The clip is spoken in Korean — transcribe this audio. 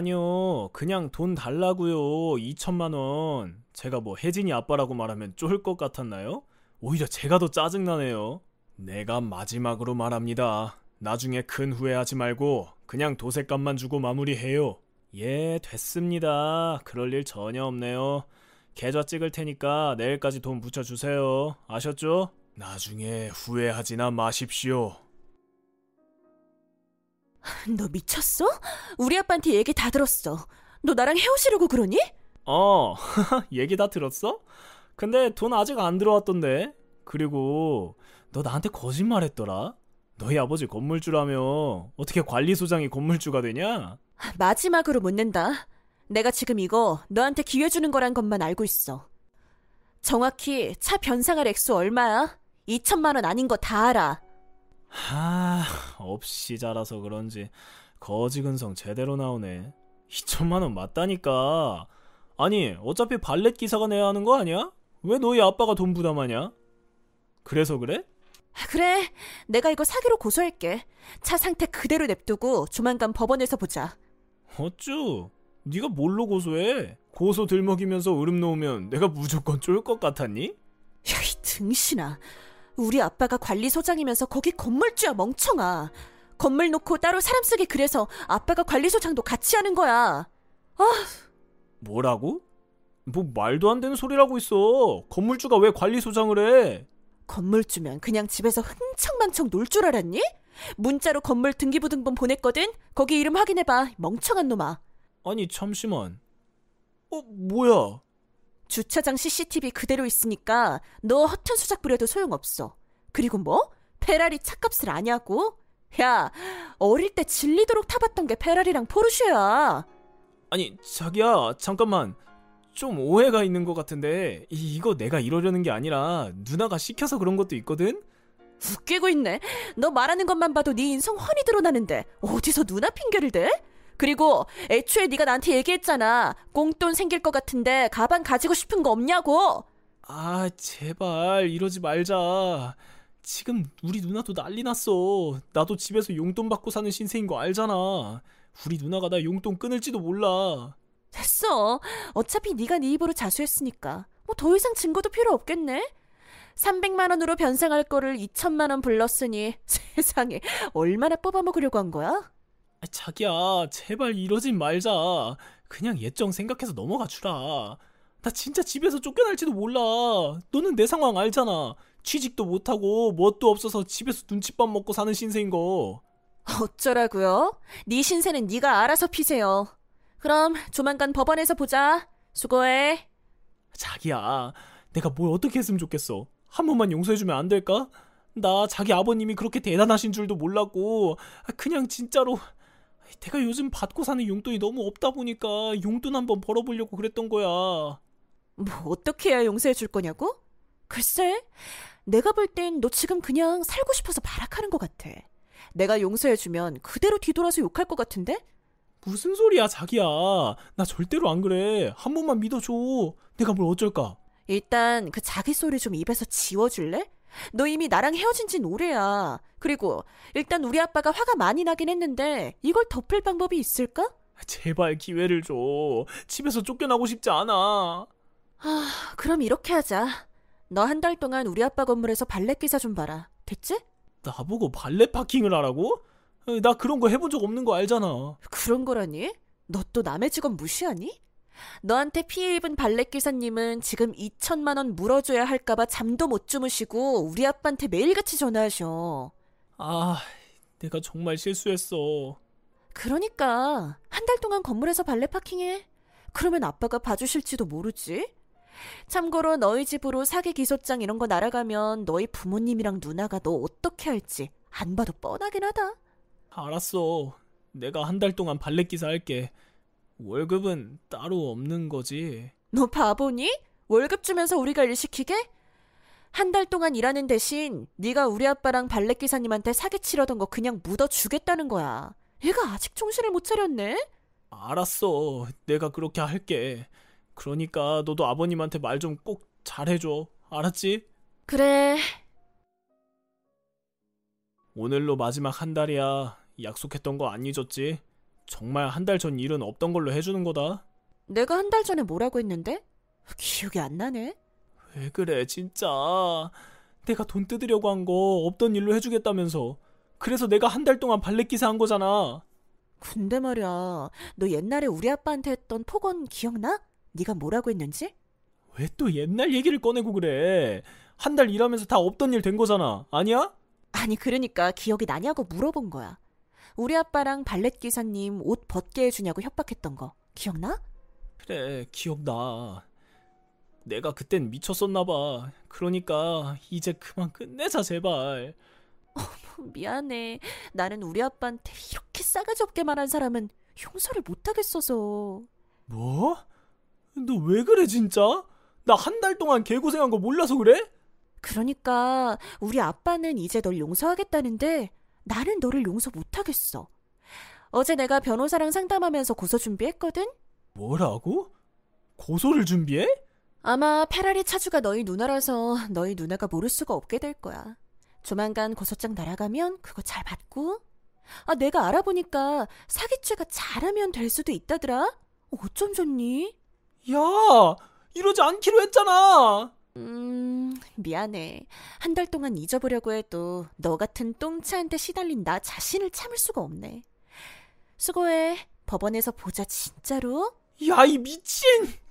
아니요, 그냥 돈 달라고요. 2,000만 원. 제가 뭐 혜진이 아빠라고 말하면 쫄 것 같았나요? 오히려 제가 더 짜증나네요. 내가 마지막으로 말합니다. 나중에 큰 후회하지 말고 그냥 도색값만 주고 마무리해요. 예, 됐습니다. 그럴 일 전혀 없네요. 계좌 찍을 테니까 내일까지 돈 붙여주세요. 아셨죠? 나중에 후회하지나 마십시오. 너 미쳤어? 우리 아빠한테 얘기 다 들었어. 너 나랑 헤어지려고 그러니? 얘기 다 들었어? 근데 돈 아직 안 들어왔던데. 그리고 너 나한테 거짓말했더라. 너희 아버지 건물주라며. 어떻게 관리소장이 건물주가 되냐? 마지막으로 묻는다. 내가 지금 이거 너한테 기회 주는 거란 것만 알고 있어. 정확히 차 변상할 액수 얼마야? 2,000만 원 아닌 거 다 알아. 없이 자라서 그런지 거지근성 제대로 나오네. 2,000만 원 맞다니까. 아니, 어차피 발렛 기사가 내야 하는 거 아니야? 왜 너희 아빠가 돈 부담하냐? 그래서 그래? 그래, 내가 이거 사기로 고소할게. 차 상태 그대로 냅두고 조만간 법원에서 보자. 어쭈? 네가 뭘로 고소해? 고소 들먹이면서 으름 놓으면 내가 무조건 쫄 것 같았니? 야, 이 등신아. 우리 아빠가 관리소장이면서 거기 건물주야, 멍청아. 건물 놓고 따로 사람 쓰기, 그래서 아빠가 관리소장도 같이 하는 거야. 뭐라고? 뭐 말도 안 되는 소리라고 있어. 건물주가 왜 관리소장을 해? 건물주면 그냥 집에서 흥청망청 놀 줄 알았니? 문자로 건물 등기부등본 보냈거든? 거기 이름 확인해봐, 멍청한 놈아. 아니, 잠시만. 뭐야? 주차장 CCTV 그대로 있으니까 너 허튼 수작 부려도 소용없어. 그리고 뭐? 페라리 차값을 아냐고? 야, 어릴 때 질리도록 타봤던 게 페라리랑 포르쉐야. 아니, 자기야, 잠깐만. 좀 오해가 있는 것 같은데, 이거 내가 이러려는 게 아니라 누나가 시켜서 그런 것도 있거든? 웃기고 있네. 너 말하는 것만 봐도 네 인성 훤히 드러나는데 어디서 누나 핑계를 대? 그리고 애초에 네가 나한테 얘기했잖아. 꽁돈 생길 것 같은데 가방 가지고 싶은 거 없냐고. 아, 제발 이러지 말자. 지금 우리 누나도 난리 났어. 나도 집에서 용돈 받고 사는 신세인 거 알잖아. 우리 누나가 나 용돈 끊을지도 몰라. 됐어. 어차피 네가 네 입으로 자수했으니까 뭐 더 이상 증거도 필요 없겠네. 300만 원으로 변상할 거를 2,000만 원 불렀으니 세상에 얼마나 뽑아먹으려고 한 거야? 자기야, 제발 이러지 말자. 그냥 예정 생각해서 넘어가 주라. 나 진짜 집에서 쫓겨날지도 몰라. 너는 내 상황 알잖아. 취직도 못하고 뭣도 없어서 집에서 눈칫밥 먹고 사는 신세인 거. 어쩌라고요? 네 신세는 네가 알아서 피세요. 그럼 조만간 법원에서 보자. 수고해. 자기야, 내가 뭘 어떻게 했으면 좋겠어. 한 번만 용서해주면 안 될까? 나 자기 아버님이 그렇게 대단하신 줄도 몰랐고, 그냥 진짜로 내가 요즘 받고 사는 용돈이 너무 없다 보니까 용돈 한번 벌어보려고 그랬던 거야. 뭐 어떻게 해야 용서해줄 거냐고? 글쎄, 내가 볼 땐 너 지금 그냥 살고 싶어서 발악하는 것 같아. 내가 용서해주면 그대로 뒤돌아서 욕할 것 같은데? 무슨 소리야, 자기야. 나 절대로 안 그래. 한 번만 믿어줘. 내가 뭘 어쩔까? 일단 그 자기 소리 좀 입에서 지워줄래? 너 이미 나랑 헤어진 지는 오래야. 그리고 일단 우리 아빠가 화가 많이 나긴 했는데 이걸 덮을 방법이 있을까? 제발 기회를 줘. 집에서 쫓겨나고 싶지 않아. 그럼 이렇게 하자. 너 한 달 동안 우리 아빠 건물에서 발렛 기사 좀 봐라. 됐지? 나보고 발렛 파킹을 하라고? 나 그런 거 해본 적 없는 거 알잖아. 그런 거라니? 너 또 남의 직업 무시하니? 너한테 피해 입은 발렛 기사님은 지금 2,000만 원 물어줘야 할까봐 잠도 못 주무시고 우리 아빠한테 매일같이 전화하셔. 내가 정말 실수했어. 그러니까 한 달 동안 건물에서 발렛 파킹해. 그러면 아빠가 봐주실지도 모르지. 참고로 너희 집으로 사기 기소장 이런 거 날아가면 너희 부모님이랑 누나가 너 어떻게 할지 안 봐도 뻔하긴 하다. 알았어. 내가 한 달 동안 발렛 기사 할게. 월급은 따로 없는 거지. 너 바보니? 월급 주면서 우리가 일 시키게? 한 달 동안 일하는 대신 네가 우리 아빠랑 발렛 기사님한테 사기치려던 거 그냥 묻어주겠다는 거야. 얘가 아직 정신을 못 차렸네? 알았어. 내가 그렇게 할게. 그러니까 너도 아버님한테 말 좀 꼭 잘해줘. 알았지? 그래. 오늘로 마지막 한 달이야. 약속했던 거 안 잊었지? 정말 한 달 전 일은 없던 걸로 해주는 거다. 내가 한 달 전에 뭐라고 했는데? 기억이 안 나네. 왜 그래 진짜. 내가 돈 뜯으려고 한 거 없던 일로 해주겠다면서. 그래서 내가 한 달 동안 발렛기사 한 거잖아. 근데 말이야, 너 옛날에 우리 아빠한테 했던 폭언 기억나? 네가 뭐라고 했는지? 왜 또 옛날 얘기를 꺼내고 그래. 한 달 일하면서 다 없던 일 된 거잖아. 아니야? 아니 그러니까 기억이 나냐고 물어본 거야. 우리 아빠랑 발렛기사님 옷 벗게 해주냐고 협박했던 거 기억나? 그래 기억나. 내가 그땐 미쳤었나 봐. 그러니까 이제 그만 끝내자 제발. 어머 미안해. 나는 우리 아빠한테 이렇게 싸가지 없게 말한 사람은 용서를 못하겠어서. 뭐? 너 왜 그래 진짜? 나 한 달 동안 개고생한 거 몰라서 그래? 그러니까 우리 아빠는 이제 널 용서하겠다는데 나는 너를 용서 못하겠어. 어제 내가 변호사랑 상담하면서 고소 준비했거든? 뭐라고? 고소를 준비해? 아마 페라리 차주가 너희 누나라서 너희 누나가 모를 수가 없게 될 거야. 조만간 고소장 날아가면 그거 잘 받고. 아 내가 알아보니까 사기죄가 잘하면 될 수도 있다더라. 어쩜 좋니? 야 이러지 않기로 했잖아. 미안해. 한 달 동안 잊어보려고 해도 너 같은 똥차한테 시달린 나 자신을 참을 수가 없네. 수고해. 법원에서 보자 진짜로. 야 이 미친.